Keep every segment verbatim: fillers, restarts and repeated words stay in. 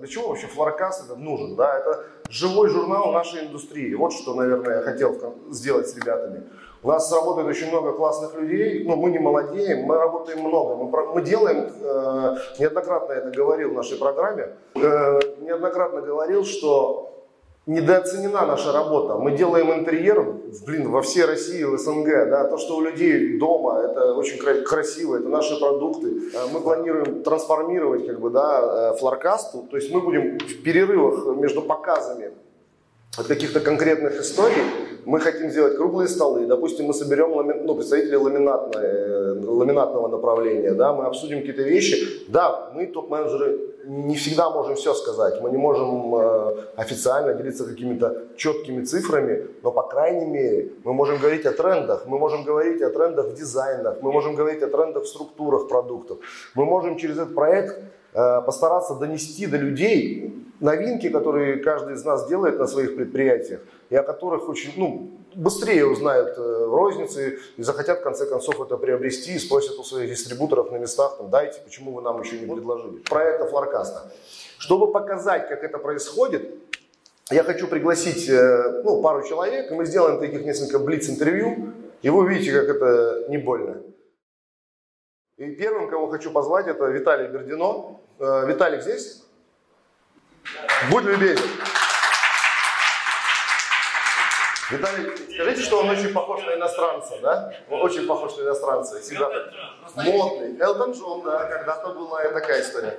для чего вообще Флоркас это нужен, да, это живой журнал нашей индустрии. Вот что, наверное, я хотел сделать с ребятами. У нас работает очень много классных людей, но мы не молодеем, мы работаем много. Мы, мы делаем, э, неоднократно это говорил в нашей программе, э, неоднократно говорил, что недооценена наша работа. Мы делаем интерьер, блин, во всей России, в СНГ. Да, то, что у людей дома, это очень красиво, это наши продукты. Мы планируем трансформировать, как бы, да, Флоркас. То есть мы будем в перерывах между показами от каких-то конкретных историй. Мы хотим сделать круглые столы. Допустим, мы соберем ламин... ну, представителей ламинатной... ламинатного направления. Да, мы обсудим какие-то вещи. Да, мы, топ-менеджеры, не всегда можем все сказать. Мы не можем э, официально делиться какими-то четкими цифрами, но, по крайней мере, мы можем говорить о трендах. Мы можем говорить о трендах в дизайнах. Мы можем говорить о трендах в структурах продуктов. Мы можем через этот проект э, постараться донести до людей новинки, которые каждый из нас делает на своих предприятиях, и о которых очень, ну, быстрее узнают в рознице и захотят в конце концов это приобрести и спросят у своих дистрибуторов на местах, там, дайте, почему вы нам еще не предложили. Проекта Флоркаса. Чтобы показать, как это происходит, я хочу пригласить ну, пару человек, и мы сделаем таких несколько блиц-интервью, и вы увидите, как это не больно. И первым, кого хочу позвать, это Виталий Бердино. Виталик здесь? Будь любезен. Виталий, скажите, что он очень похож на иностранца, да? Он очень похож на иностранца. Всегда так модный. Элтон Джон, да, когда-то была такая история.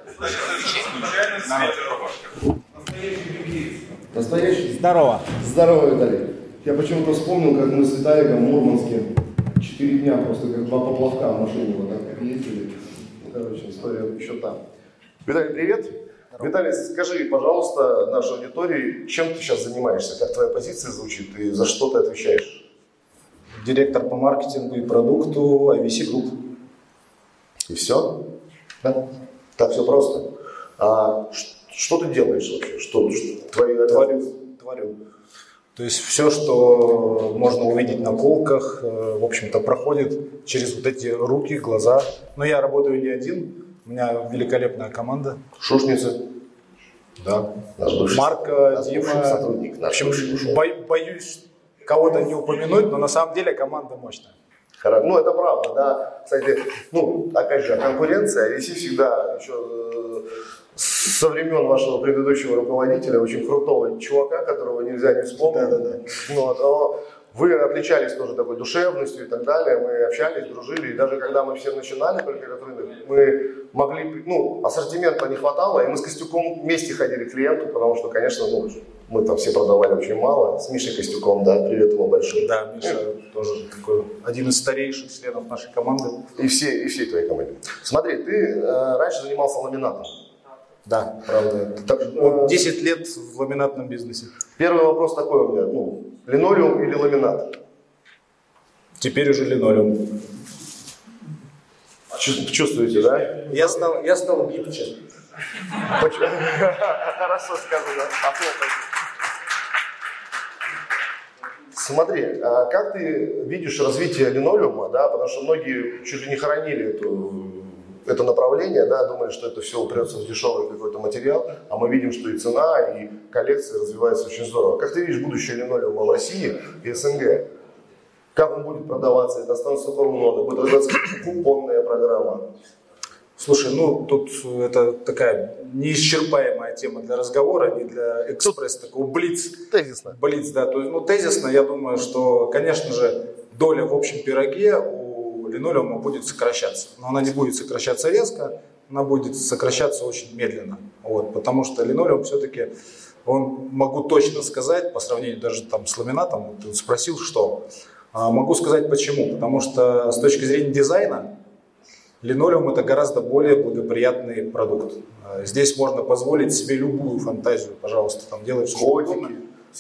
Настоящий Настоящий? Здорово. Здорово, Виталий. Я почему-то вспомнил, как мы с Виталиком в Мурманске четыре дня просто как два поплавка в машине вот так ездили. Короче, история еще там. Виталий, привет. Виталий, скажи, пожалуйста, нашей аудитории, чем ты сейчас занимаешься, как твоя позиция звучит и за что ты отвечаешь? Директор по маркетингу и продукту ай ви си груп. И все? Да. Так все просто. А что ты делаешь вообще? Что, что, твою... Творю. Творю. То есть все, что можно увидеть на полках, в общем-то, проходит через вот эти руки, глаза. Но я работаю не один. У меня великолепная команда. Шушница. Да. Марка, Дима. Сотрудник. В общем, бо- боюсь кого-то не упомянуть, но на самом деле команда мощная. Хорошо. Ну, это правда, да. Кстати, ну, опять же, конкуренция. ай ви си всегда еще со времен вашего предыдущего руководителя, очень крутого чувака, которого нельзя не вспомнить. Да, да, да. Вот, но вы отличались тоже такой душевностью и так далее. Мы общались, дружили. И даже когда мы все начинали только этот рынок, мы могли, ну, ассортимента не хватало, и мы с Костюком вместе ходили к клиенту, потому что, конечно, ну, мы там все продавали очень мало. С Мишей Костюком, да, привет его большой. Да, Миша и тоже такой один из старейших членов нашей команды. И все, и все твои команды. Смотри, ты э, раньше занимался ламинатом. Да, правда. Так, э, десять лет в ламинатном бизнесе. Первый вопрос такой у меня, ну, линолеум или ламинат? Теперь уже линолеум. Чувствуете, да? Я стал, я стал гибче. Почему? Хорошо сказано. Смотри, а как ты видишь развитие линолеума, да, потому что многие чуть ли не хоронили эту, это направление, да, думали, что это все упрется в дешевый какой-то материал, а мы видим, что и цена, и коллекция развивается очень здорово. Как ты видишь будущее линолеума в России и СНГ? Как он будет продаваться, это останется по много, будет развиваться купонная программа. Слушай, ну тут это такая неисчерпаемая тема для разговора, не для экспресс, такого блиц. Тезисно. Блиц, да. То есть, ну, тезисно, я думаю, что, конечно же, доля в общем пироге у линолеума будет сокращаться. Но она не будет сокращаться резко, она будет сокращаться очень медленно. Вот, потому что линолеум все-таки, он, могу точно сказать, по сравнению даже там с ламинатом, ты спросил, что... Могу сказать почему, потому что с точки зрения дизайна линолеум это гораздо более благоприятный продукт. Здесь можно позволить себе любую фантазию, пожалуйста, там делать что угодно.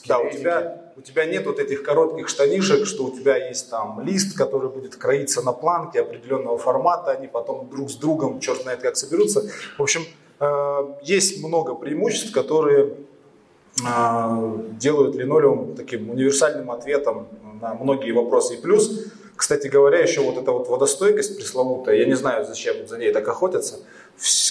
Да, у тебя, у тебя нет вот этих коротких штанишек, что у тебя есть там лист, который будет кроиться на планке определенного формата, они потом друг с другом, черт знает как, соберутся. В общем, есть много преимуществ, которые делают линолеум таким универсальным ответом на многие вопросы. И плюс, кстати говоря, еще вот эта вот водостойкость пресловутая, я не знаю, зачем за ней так охотятся,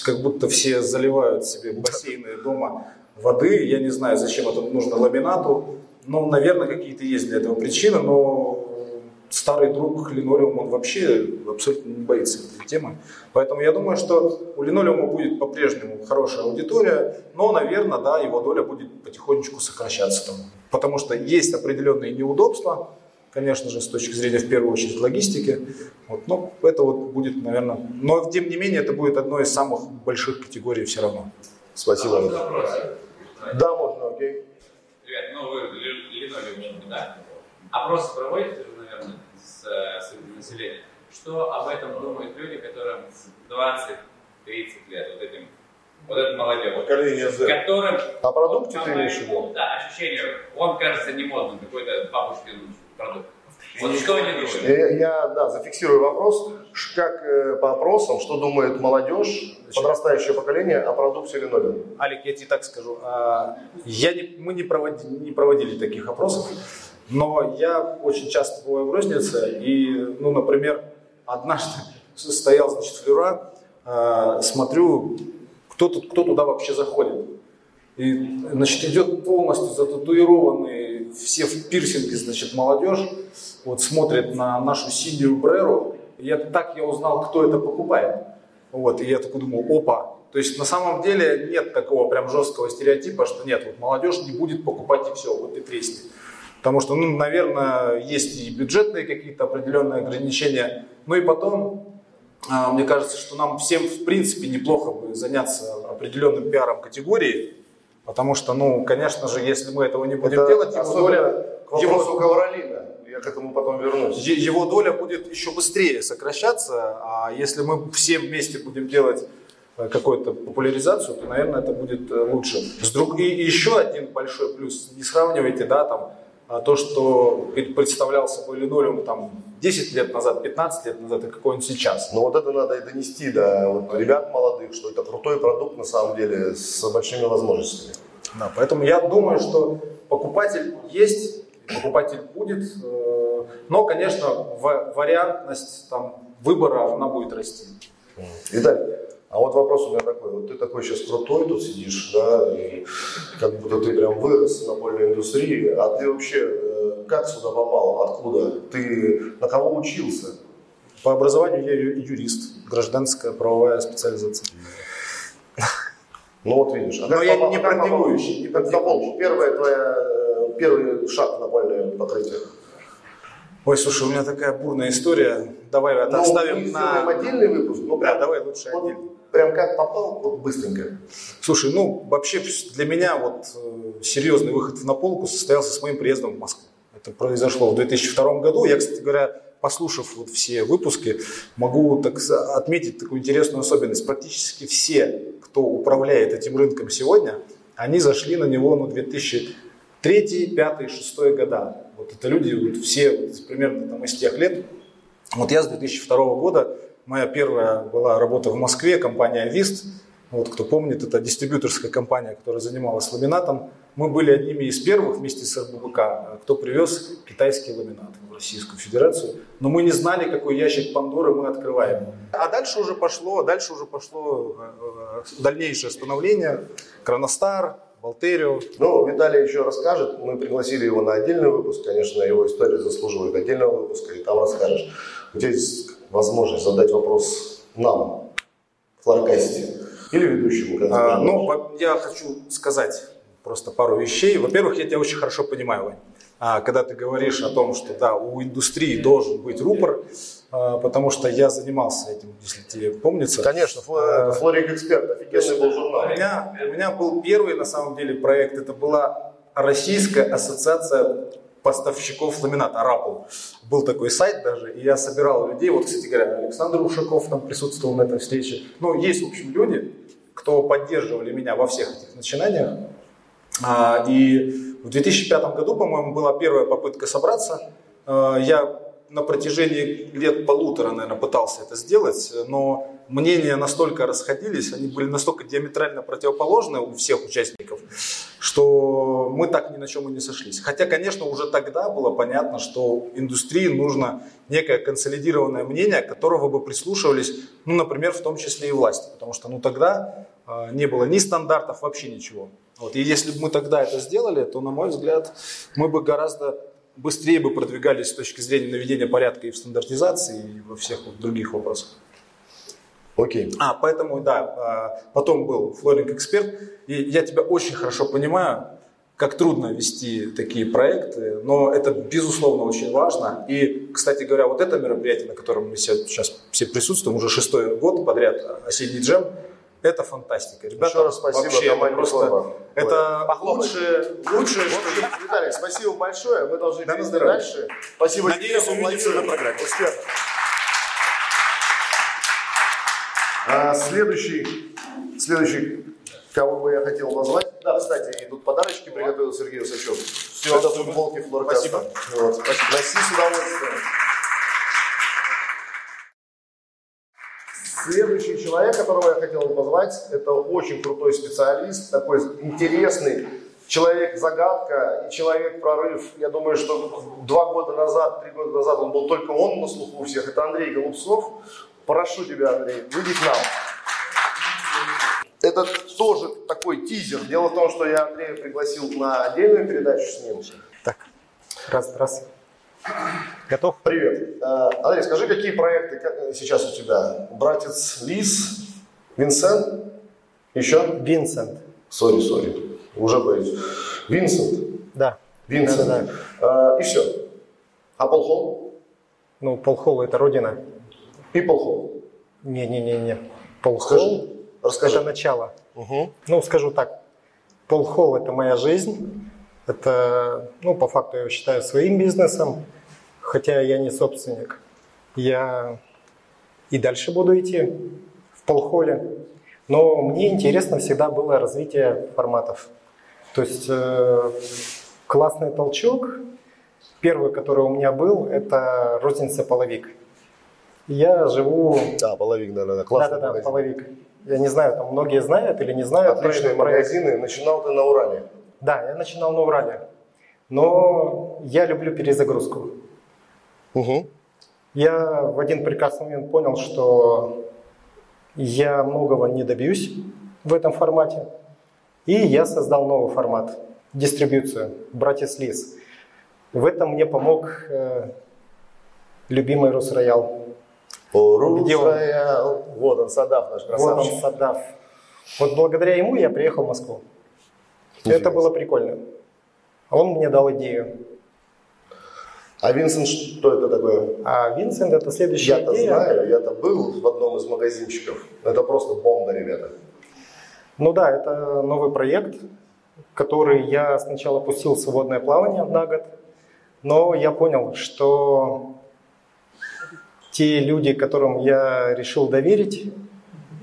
как будто все заливают себе бассейны дома воды. Я не знаю, зачем это нужно ламинату. Ну, наверное, какие-то есть для этого причины, но старый друг линолеум, он вообще абсолютно не боится этой темы. Поэтому я думаю, что у линолеума будет по-прежнему хорошая аудитория, но, наверное, да, его доля будет потихонечку сокращаться там. Потому что есть определенные неудобства, конечно же, с точки зрения, в первую очередь, логистики. Вот, но это вот будет, наверное... Но, тем не менее, это будет одной из самых больших категорий все равно. Спасибо. А вопрос? Да, можно, окей. Ребят, ну вы линолеумщики, да? Опросы проводите, наверное, с, с населением. Что об этом думают люди, которым двадцать-тридцать лет, вот этим, вот этот молодежь, поколение Z, которым... О продукте ты имеешь в виду? Да, ощущение, он кажется не модным, какой-то бабушкин продукт. Вот что они думают? Я, я да, зафиксирую вопрос, как по опросам, что думает молодежь, подрастающее поколение о продукте линолеума. Алик, я тебе так скажу, я не, мы не проводили, не проводили таких опросов. Но я очень часто бываю в рознице, и, ну, например, однажды стоял, значит, в Леруа, э, смотрю, кто, тут, кто туда вообще заходит. И, значит, идет полностью зататуированный, все в пирсинге, значит, молодежь, вот смотрит на нашу синюю бреру, и я, так я узнал, кто это покупает. Вот, и я такой думал, опа. То есть на самом деле нет такого прям жесткого стереотипа, что нет, вот молодежь не будет покупать и все, вот и тресни. Потому что, ну, наверное, есть и бюджетные какие-то определенные ограничения. Ну и потом, мне кажется, что нам всем, в принципе, неплохо бы заняться определенным пиаром категории. Потому что, ну, конечно же, если мы этого не будем это делать, его доля... К вопросу ковролина, я к этому потом вернусь. Его доля будет еще быстрее сокращаться. А если мы все вместе будем делать какую-то популяризацию, то, наверное, это будет лучше. И еще один большой плюс. Не сравнивайте, да, там... То, что представлял собой линолеум там, десять лет назад, пятнадцать лет назад, и какой он сейчас. Ну вот это надо и донести до вот, ребят молодых, что это крутой продукт на самом деле с большими возможностями. Да, поэтому я думаю, что покупатель есть, покупатель будет, но, конечно, вариантность там, выбора, она будет расти. Виталий, а вот вопрос у меня такой. Вот ты такой сейчас крутой тут сидишь, да, и как будто ты прям вырос в напольной индустрии. А ты вообще как сюда попал? Откуда? Ты на кого учился? По образованию я юрист. Гражданская правовая специализация. Ну вот видишь. А но я попал, не практикующий. Не практикующий. Первый твой, первый шаг в напольное покрытие. Ой, слушай, у меня такая бурная история. Давай это ну, оставим на... отдельный выпуск. Ну, да, давай лучше вот отдельный. Прям как попал, вот быстренько. Слушай, ну, вообще для меня вот серьезный выход в наполку состоялся с моим приездом в Москву. Это произошло в две тысячи втором году. Я, кстати говоря, послушав вот все выпуски, могу так отметить такую интересную особенность. Практически все, кто управляет этим рынком сегодня, они зашли на него на две тысячи третий, пятый, шестой года. Вот это люди, вот все вот, примерно там, из тех лет. Вот я с две тысячи второго года, моя первая была работа в Москве, компания «Вист». Вот кто помнит, это дистрибьюторская компания, которая занималась ламинатом. Мы были одними из первых вместе с РБК, кто привез китайские ламинаты в Российскую Федерацию. Но мы не знали, какой ящик Пандоры мы открываем. А дальше уже пошло, дальше уже пошло дальнейшее становление. Кроностар. Балтерио. Ну, Виталий еще расскажет. Мы пригласили его на отдельный выпуск. Конечно, его история заслуживает отдельного выпуска. И там расскажешь. У тебя есть возможность задать вопрос нам, Флоркасте, или ведущему. А, ну, я хочу сказать просто пару вещей. Во-первых, я тебя очень хорошо понимаю, Вань. А, когда ты говоришь о том, что да, у индустрии должен быть рупор, а, потому что я занимался этим, если тебе помнится. Конечно, а, Флоринг Эксперт, офигенный был журнал. У меня, у меня был первый, на самом деле, проект, это была Российская ассоциация поставщиков ламината, РАПЛ. Был такой сайт даже, и я собирал людей, вот, кстати говоря, Александр Ушаков там присутствовал на этой встрече. Ну, есть, в общем, люди, кто поддерживали меня во всех этих начинаниях. А, и в две тысячи пятом году, по-моему, была первая попытка собраться. А, я на протяжении лет полутора, наверное, пытался это сделать, но мнения настолько расходились, они были настолько диаметрально противоположны у всех участников, что мы так ни на чем и не сошлись. Хотя, конечно, уже тогда было понятно, что индустрии нужно некое консолидированное мнение, к которому бы прислушивались, ну, например, в том числе и власти. Потому что ну, тогда э, не было ни стандартов, вообще ничего. Вот. И если бы мы тогда это сделали, то, на мой взгляд, мы бы гораздо быстрее бы продвигались с точки зрения наведения порядка и в стандартизации, и во всех вот других вопросах. Окей. Okay. А, поэтому, да, потом был Флоринг Эксперт, и я тебя очень хорошо понимаю, как трудно вести такие проекты, но это, безусловно, очень важно. И, кстати говоря, вот это мероприятие, на котором мы сейчас все присутствуем, уже шестой год подряд, осенний джем, это фантастика. Ребята, еще раз спасибо вообще, это просто... Это лучшее, лучшее, что... Виталий, спасибо большое, мы должны да перейти дальше. Спасибо. Надеюсь, увидимся на программе. Успех. А следующий, следующий, кого бы я хотел назвать. Да, кстати, и тут подарочки приготовил Сергей Усачев. Все, это футболки Флоркаса. Спасибо. Вот. Спасибо. Носи с удовольствием. Следующий человек, которого я хотел позвать, это очень крутой специалист, такой интересный человек-загадка и человек-прорыв. Я думаю, что два года назад, три года назад он был только он на слуху у всех. Это Андрей Голубцов. Прошу тебя, Андрей, выйди к нам. Это тоже такой тизер. Дело в том, что я Андрея пригласил на отдельную передачу с ним. Так, раз, раз. Готов? Привет. Андрей, скажи, какие проекты как сейчас у тебя? Братец Лис, Винсент, еще? Винсент. Сори, сори, уже боюсь. Винсент? Да. Винсент. Да, да. И все. А Полхов? Ну, Полхов – это родина. И Полхов? Не-не-не, Полхов – это начало. Угу. Ну, скажу так, Полхов – это моя жизнь. Это, ну, по факту я его считаю своим бизнесом, хотя я не собственник. Я и дальше буду идти в Полхове. Но мне интересно всегда было развитие форматов. То есть э, классный толчок, первый, который у меня был, это розница «Половик». Я живу... Да, «Половик», да-да-да, классный да, да, да, «Половик». Я не знаю, там многие знают или не знают. Отличные магазины. Начинал ты на Урале. Да, я начинал на Урале. Но я люблю перезагрузку. Угу. Я в один прекрасный момент понял, что я многого не добьюсь в этом формате. И я создал новый формат. Дистрибьюцию. «Братец Лис». В этом мне помог э, любимый «Русроял». Русреал. Вот он, Саддаф наш красавчик. Вот он, Саддаф. Вот благодаря ему я приехал в Москву. Интересно. Это было прикольно. Он мне дал идею. А Винсент, что это такое? А Винсент это следующая я-то идея. Я-то знаю, я-то был в одном из магазинчиков. Это просто бомба, ребята. Ну да, это новый проект, который я сначала пустил в свободное плавание на год. Но я понял, что... Те люди, которым я решил доверить,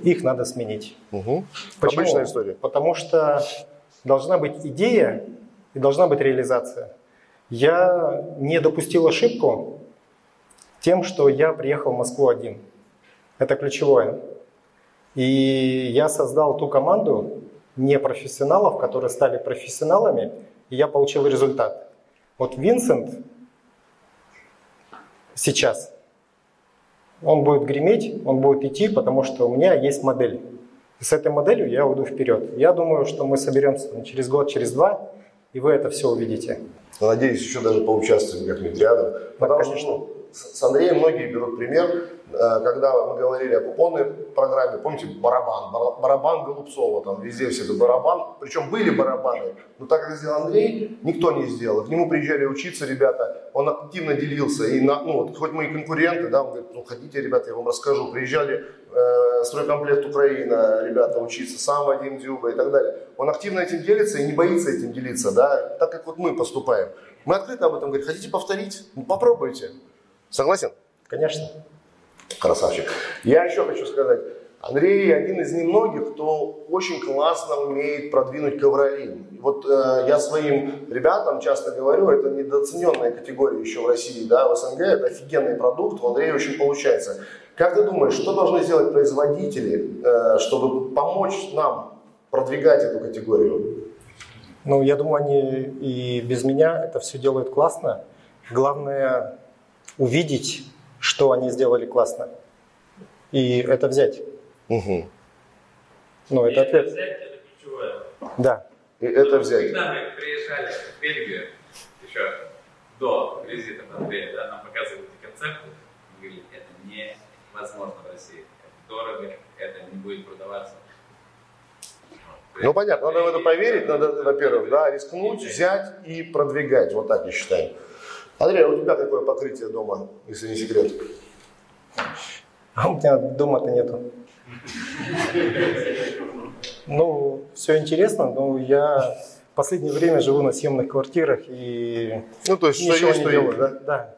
их надо сменить. Угу. Почему? Обычная история. Потому что должна быть идея и должна быть реализация. Я не допустил ошибку тем, что я приехал в Москву один. Это ключевое. И я создал ту команду непрофессионалов, которые стали профессионалами, и я получил результат. Вот Винсент сейчас... Он будет греметь, он будет идти, потому что у меня есть модель. И с этой моделью я уйду вперед. Я думаю, что мы соберемся через год, через два, и вы это все увидите. Надеюсь, еще даже поучаствуем как-нибудь рядом. Да, потому конечно. Что с Андреем многие берут пример, когда мы говорили о купонной программе, помните, барабан, барабан Голубцова, там везде все это барабан, причем были барабаны, но так как сделал Андрей, никто не сделал, к нему приезжали учиться ребята, он активно делился, и на, ну, вот, хоть мы и конкуренты, да, он говорит, ну ходите, ребята, я вам расскажу, приезжали э, Стройкомплект Украина, ребята учиться, сам Вадим Дюба и так далее, он активно этим делится и не боится этим делиться, да, так как вот мы поступаем, мы открыто об этом говорим, хотите повторить, ну, попробуйте, согласен? Конечно. Красавчик. Я еще хочу сказать, Андрей один из немногих, кто очень классно умеет продвинуть ковролин. Вот э, я своим ребятам часто говорю, это недооцененная категория еще в России, да, в СНГ, это офигенный продукт, у Андрея очень получается. Как ты думаешь, что должны сделать производители, э, чтобы помочь нам продвигать эту категорию? Ну, я думаю, они и без меня это все делают классно. Главное увидеть, что они сделали классно, и это взять. Угу. Ну, это ответ. Это взять, это ключевое. Да. И это взять. Когда мы приезжали в Бельгию, еще до визита в Андрея, да, нам показывали эти концепты, и говорили, это невозможно в России, это дорого, это не будет продаваться. Ну, понятно, надо в это поверить, надо, во-первых, да, рискнуть, взять и продвигать, вот так я считаю. Андрей, а у тебя какое покрытие дома, если не секрет? А у меня дома-то нету. Ну, все интересно, но я в последнее время живу на съемных квартирах и ну, то есть, ничего что не делаю. Да? Да.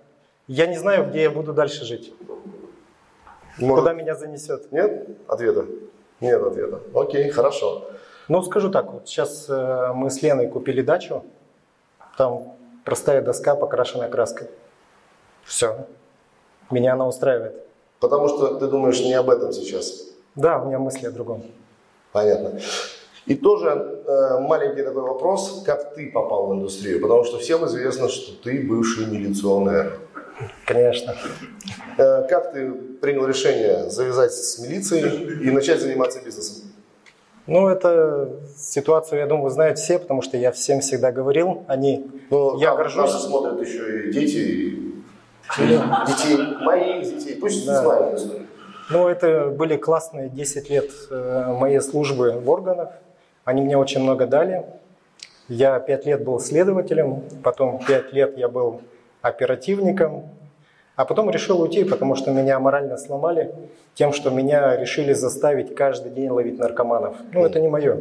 Я не знаю, где я буду дальше жить. Может... Куда меня занесет? Нет ответа? Нет ответа. Окей, хорошо. Ну, скажу так, вот сейчас э, мы с Леной купили дачу, там простая доска, покрашенная краской. Все. Меня она устраивает. Потому что ты думаешь не об этом сейчас? Да, у меня мысли о другом. Понятно. И тоже э, маленький такой вопрос, как ты попал в индустрию? Потому что всем известно, что ты бывший милиционер. Конечно. Э, как ты принял решение завязать с милицией и начать заниматься бизнесом? Ну, это ситуацию, я думаю, знают все, потому что я всем всегда говорил. Они, ну, я горжусь. Смотрят еще и дети, и детей, моих детей, пусть да. знают. Ну, это были классные десять лет моей службы в органах. Они мне очень много дали. Я пять лет был следователем, потом пять лет я был оперативником, а потом решил уйти, потому что меня морально сломали тем, что меня решили заставить каждый день ловить наркоманов. Ну, это не мое.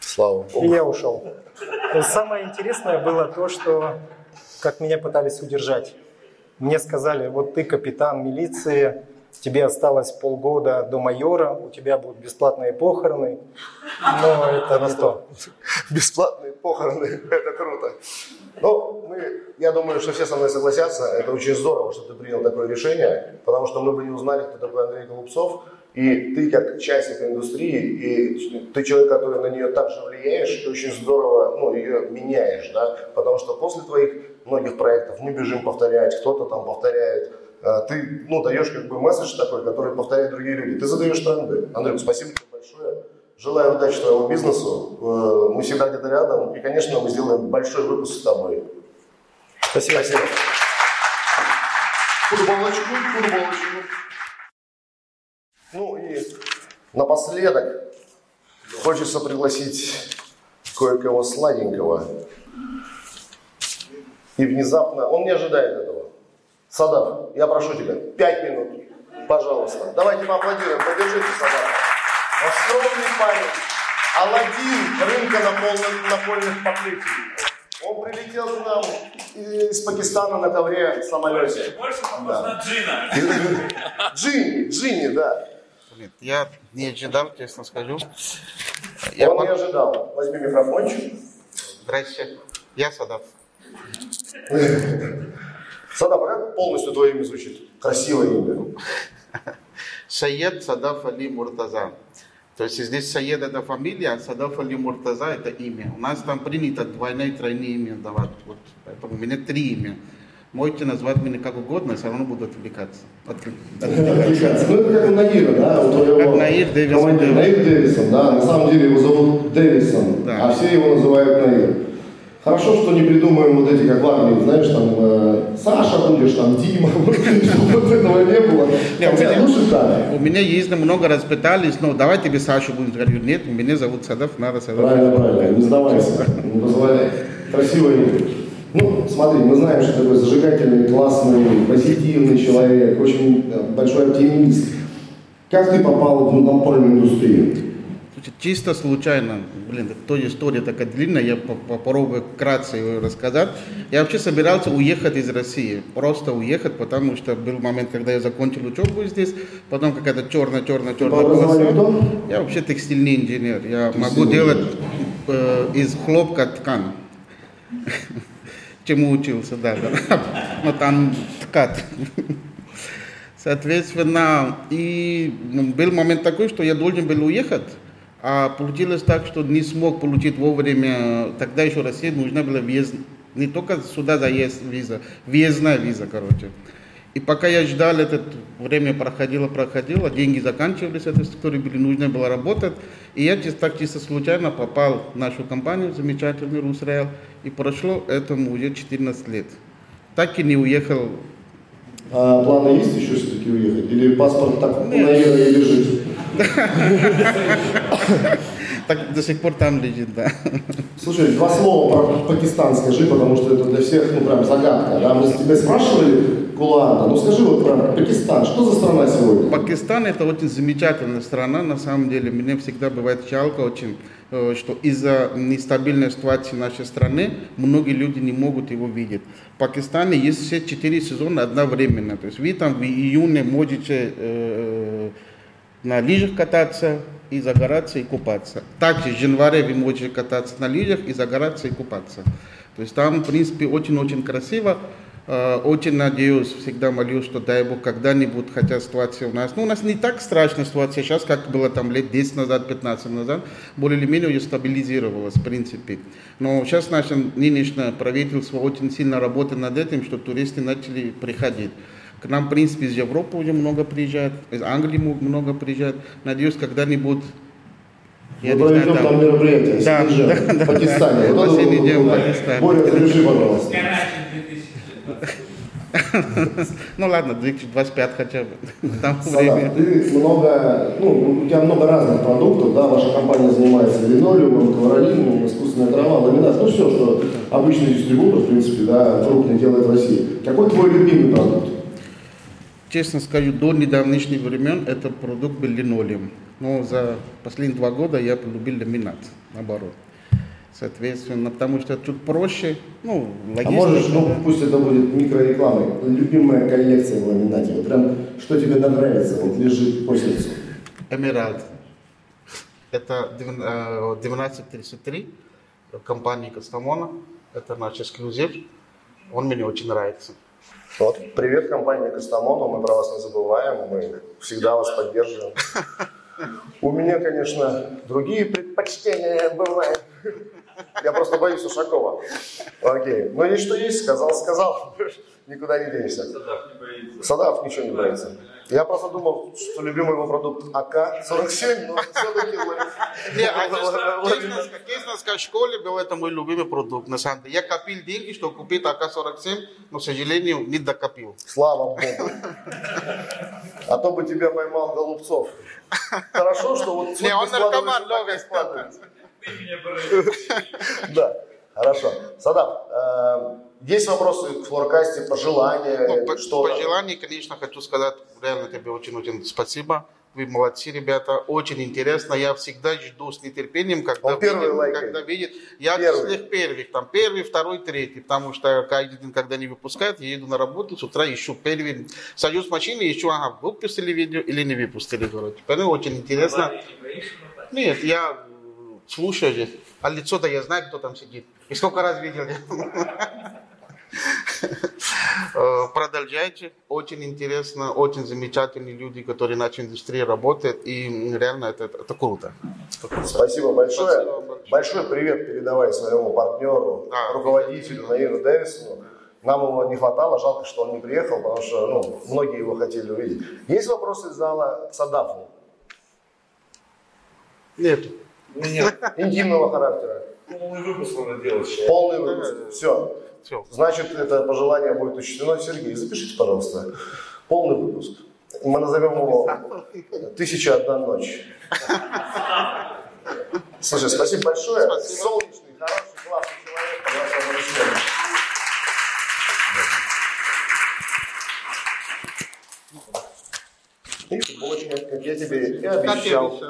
Слава Богу. И я ушел. Но самое интересное было то, что как меня пытались удержать. Мне сказали, вот ты капитан милиции, тебе осталось полгода до майора, у тебя будут бесплатные похороны. Но это не то. Бесплатные похороны, это круто. Ну, мы, я думаю, что все со мной согласятся. Это очень здорово, что ты принял такое решение, потому что мы бы не узнали, кто такой Андрей Голубцов. И ты как частник индустрии, и ты человек, который на нее так же влияешь, ты очень здорово ну, ее меняешь, да? Потому что после твоих многих проектов мы бежим повторять, кто-то там повторяет. Ты ну, даешь как бы месседж такой, который повторяют другие люди. Ты задаешь тренды. Андрей, спасибо тебе большое. Желаю удачи твоему бизнесу. Мы всегда где-то рядом. И, конечно, мы сделаем большой выпуск с тобой. Спасибо. Спасибо. Футболочку, футболочку. Ну и напоследок хочется пригласить кое-кого сладенького. И внезапно, он не ожидает этого. Саддаф, я прошу тебя, пять минут, пожалуйста. Давайте поаплодируем, поддержите Саддафа. Островный парень, Аладдин рынка напольных покрытий. Он прилетел к нам из Пакистана на ковре в самолете. Больше похож на Джина. Джинни, Джинни, да. Я не ожидал, честно скажу. Я Он под... не ожидал. Возьми микрофончик. Здрасте, я Саддаф. Саддаф, а как полностью твое имя звучит? Красивое имя. Шахед Саддаф Али Муртаза. То есть здесь Шахед это фамилия, а Саддаф Али Муртаза это имя. У нас там принято двойное и тройное имя давать. Вот. Поэтому у меня три имя. Можете назвать меня как угодно, все равно буду отвлекаться. Отвлекаться. Ну это как у Наира, да? Как Наир Дэвисон. Наир Дэвисон, да. На самом деле его зовут Дэвисон, а все его называют Наир. Хорошо, что не придумаем вот эти, как в армии, знаешь, там, э, Саша будешь, там, Дима, вот этого не было. Хотя лучше так. У меня есть много раз пытались, но давай тебе Сашу будем. Говорю, нет, меня зовут Саддаф, надо Саддаф. Правильно, правильно, не сдавайся. Красивое имя. Ну, смотри, мы знаем, что такой зажигательный, классный, позитивный человек, очень большой оптимист. Как ты попал в напольную индустрию? Чисто случайно, блин, тоже история такая длинная, я попробую вкратце ее рассказать. Я вообще собирался уехать из России, просто уехать, потому что был момент, когда я закончил учебу здесь, потом какая-то черная-черная-черная полоса. Я вообще текстильный инженер, я текстильный. могу делать э, из хлопка ткань. Чему учился, да, но там ткать. Соответственно, и был момент такой, что я должен был уехать. А получилось так, что не смог получить вовремя, тогда еще России нужна была въезд, не только сюда заезд виза, въездная виза, короче. И пока я ждал, это время проходило, проходило, деньги заканчивались, это которые были, нужно было работать. И я чисто, так чисто случайно попал в нашу компанию, замечательный Русреал, и прошло этому уже четырнадцать лет. Так и не уехал. А планы есть еще все-таки уехать? Или паспорт так наверное лежит? Так до сих пор там лежит, да. Слушай, два слова про Пакистан скажи, потому что это для всех, ну, прям загадка, да? Мы тебя спрашивали, Гулана, ну, скажи вот про Пакистан, что за страна сегодня? Пакистан – это очень замечательная страна, на самом деле, мне всегда бывает жалко очень, что из-за нестабильной ситуации нашей страны многие люди не могут его видеть. В Пакистане есть все четыре сезона одновременно, то есть вы там в июне можете э, на лыжах кататься, и загораться, и купаться. Также в январе вы можете кататься на лыжах, и загораться, и купаться. То есть там, в принципе, очень-очень красиво. Очень надеюсь, всегда молюсь, что дай Бог когда-нибудь, хотя ситуация у нас, ну у нас не так страшная ситуация сейчас, как было там лет десять назад, пятнадцать назад, более или менее ее стабилизировалась в принципе. Но сейчас наше нынешнее правительство очень сильно работает над этим, что туристы начали приходить. К нам, в принципе, из Европы уже много приезжают, из Англии много приезжают. Надеюсь, когда-нибудь... Мы проведем там, там мероприятие, да, да, да, в Пакистане. Да, вот да, идем, да. Пакистан. Боря, заряжи, пожалуйста. Ну ладно, двадцать пять хотя бы. Там Саддаф, ты много, ну, у тебя много разных продуктов, да, ваша компания занимается линолеумом, ковролином, искусственная трава, ламинат, ну все, что обычный дистрибутор, в принципе, да, крупный делает в России. Какой твой любимый продукт? Честно скажу, до недавнешних времен это продукт был линолеум. Но за последние два года я полюбил ламинат, наоборот. Соответственно, потому что чуть проще, ну, логично. А можешь, ну, пусть это будет микрорекламой, любимая коллекция в ламинате, вот прям, что тебе нравится, вот лежит по сердцу? Эмират. Это тысяча девятьсот тридцать три, компания Кастамона, это наш эксклюзив, он мне очень нравится. Вот, привет, компания Кастамону, мы про вас не забываем, мы всегда вас поддерживаем. У меня, конечно, другие предпочтения бывают. Я просто боюсь Ушакова. Окей. Ну и что есть, сказал, сказал. Никуда не денешься. Саддаф не боится. Саддаф ничего не боится. Я просто думал, что любимый его продукт а ка сорок семь, но все-таки... Нет, честно сказать, в школе был это мой любимый продукт. На самом деле, я копил деньги, чтобы купить а ка сорок семь, но, к сожалению, не докопил. Слава Богу. А то бы тебя поймал Голубцов. Хорошо, что вот... Не, он наркоман, новый складывает. Да, хорошо. Саддаф, есть вопросы к Флоркасте, пожелания? Ну, что пожелания, конечно, хочу сказать, реально тебе очень-очень спасибо. Вы молодцы, ребята, очень интересно. Я всегда жду с нетерпением, когда видит, когда видит. Я первый. Числе первых, там первый, второй, третий, потому что каждый день, когда не выпускают, я еду на работу, с утра ищу первый. Сажусь в машине, ищу, ага, выпустили видео или не выпустили, короче. Поэтому очень интересно. Нет, я слушаю же, а лицо-то я знаю, кто там сидит. И сколько раз видел. Продолжайте. Очень интересно, очень замечательные люди, которые на нашей индустрии работают, и реально это, это круто. Спасибо большое. Спасибо большое. Большой привет передавай своему партнеру, а, руководителю Наиру Дэвисону. Нам его не хватало, жалко, что он не приехал, потому что ну, многие его хотели увидеть. Есть вопросы из зала к Саддафу? Нет. Нет. Интимного характера. Полный выпуск надо делать. Полный выпуск. Все. Все. Значит, это пожелание будет учтено. Сергей, запишите, пожалуйста, полный выпуск. Мы назовем его «Тысяча одна ночь». Слушай, спасибо большое. Спасибо. Солнечный, хороший, классный человек. Пожалуйста, и футболочка, как я тебе и обещал.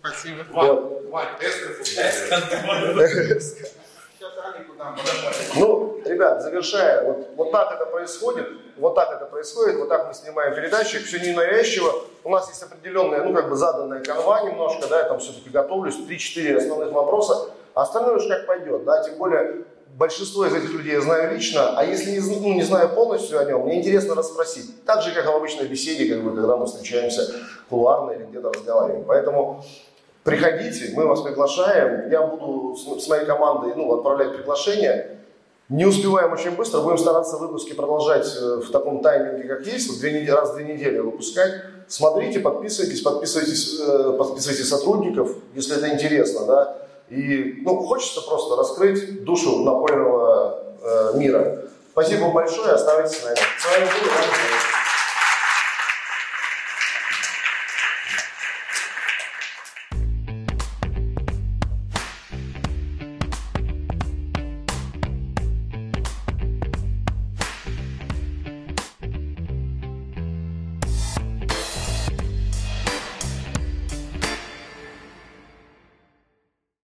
Спасибо. Вот. Ну, ребят, завершая, вот, вот так это происходит, вот так это происходит, вот так мы снимаем передачи, все ненавязчиво. У нас есть определенная, ну, как бы заданная канва немножко, да, я там все-таки готовлюсь, три-четыре основных вопроса, остальное уж как пойдет, да, тем более большинство из этих людей я знаю лично, а если не, ну, не знаю полностью о нем, мне интересно расспросить, так же, как в обычной беседе, как бы, когда мы встречаемся кулуарно или где-то разговариваем, поэтому... Приходите, мы вас приглашаем. Я буду с моей командой ну, отправлять приглашение. Не успеваем очень быстро. Будем стараться выпуски продолжать в таком тайминге, как есть. Вот две, раз в две недели выпускать. Смотрите, подписывайтесь, подписывайтесь, подписывайте сотрудников, если это интересно. Да? И ну, хочется просто раскрыть душу напольного э, мира. Спасибо вам большое. Оставайтесь с нами. С вами был Андрей.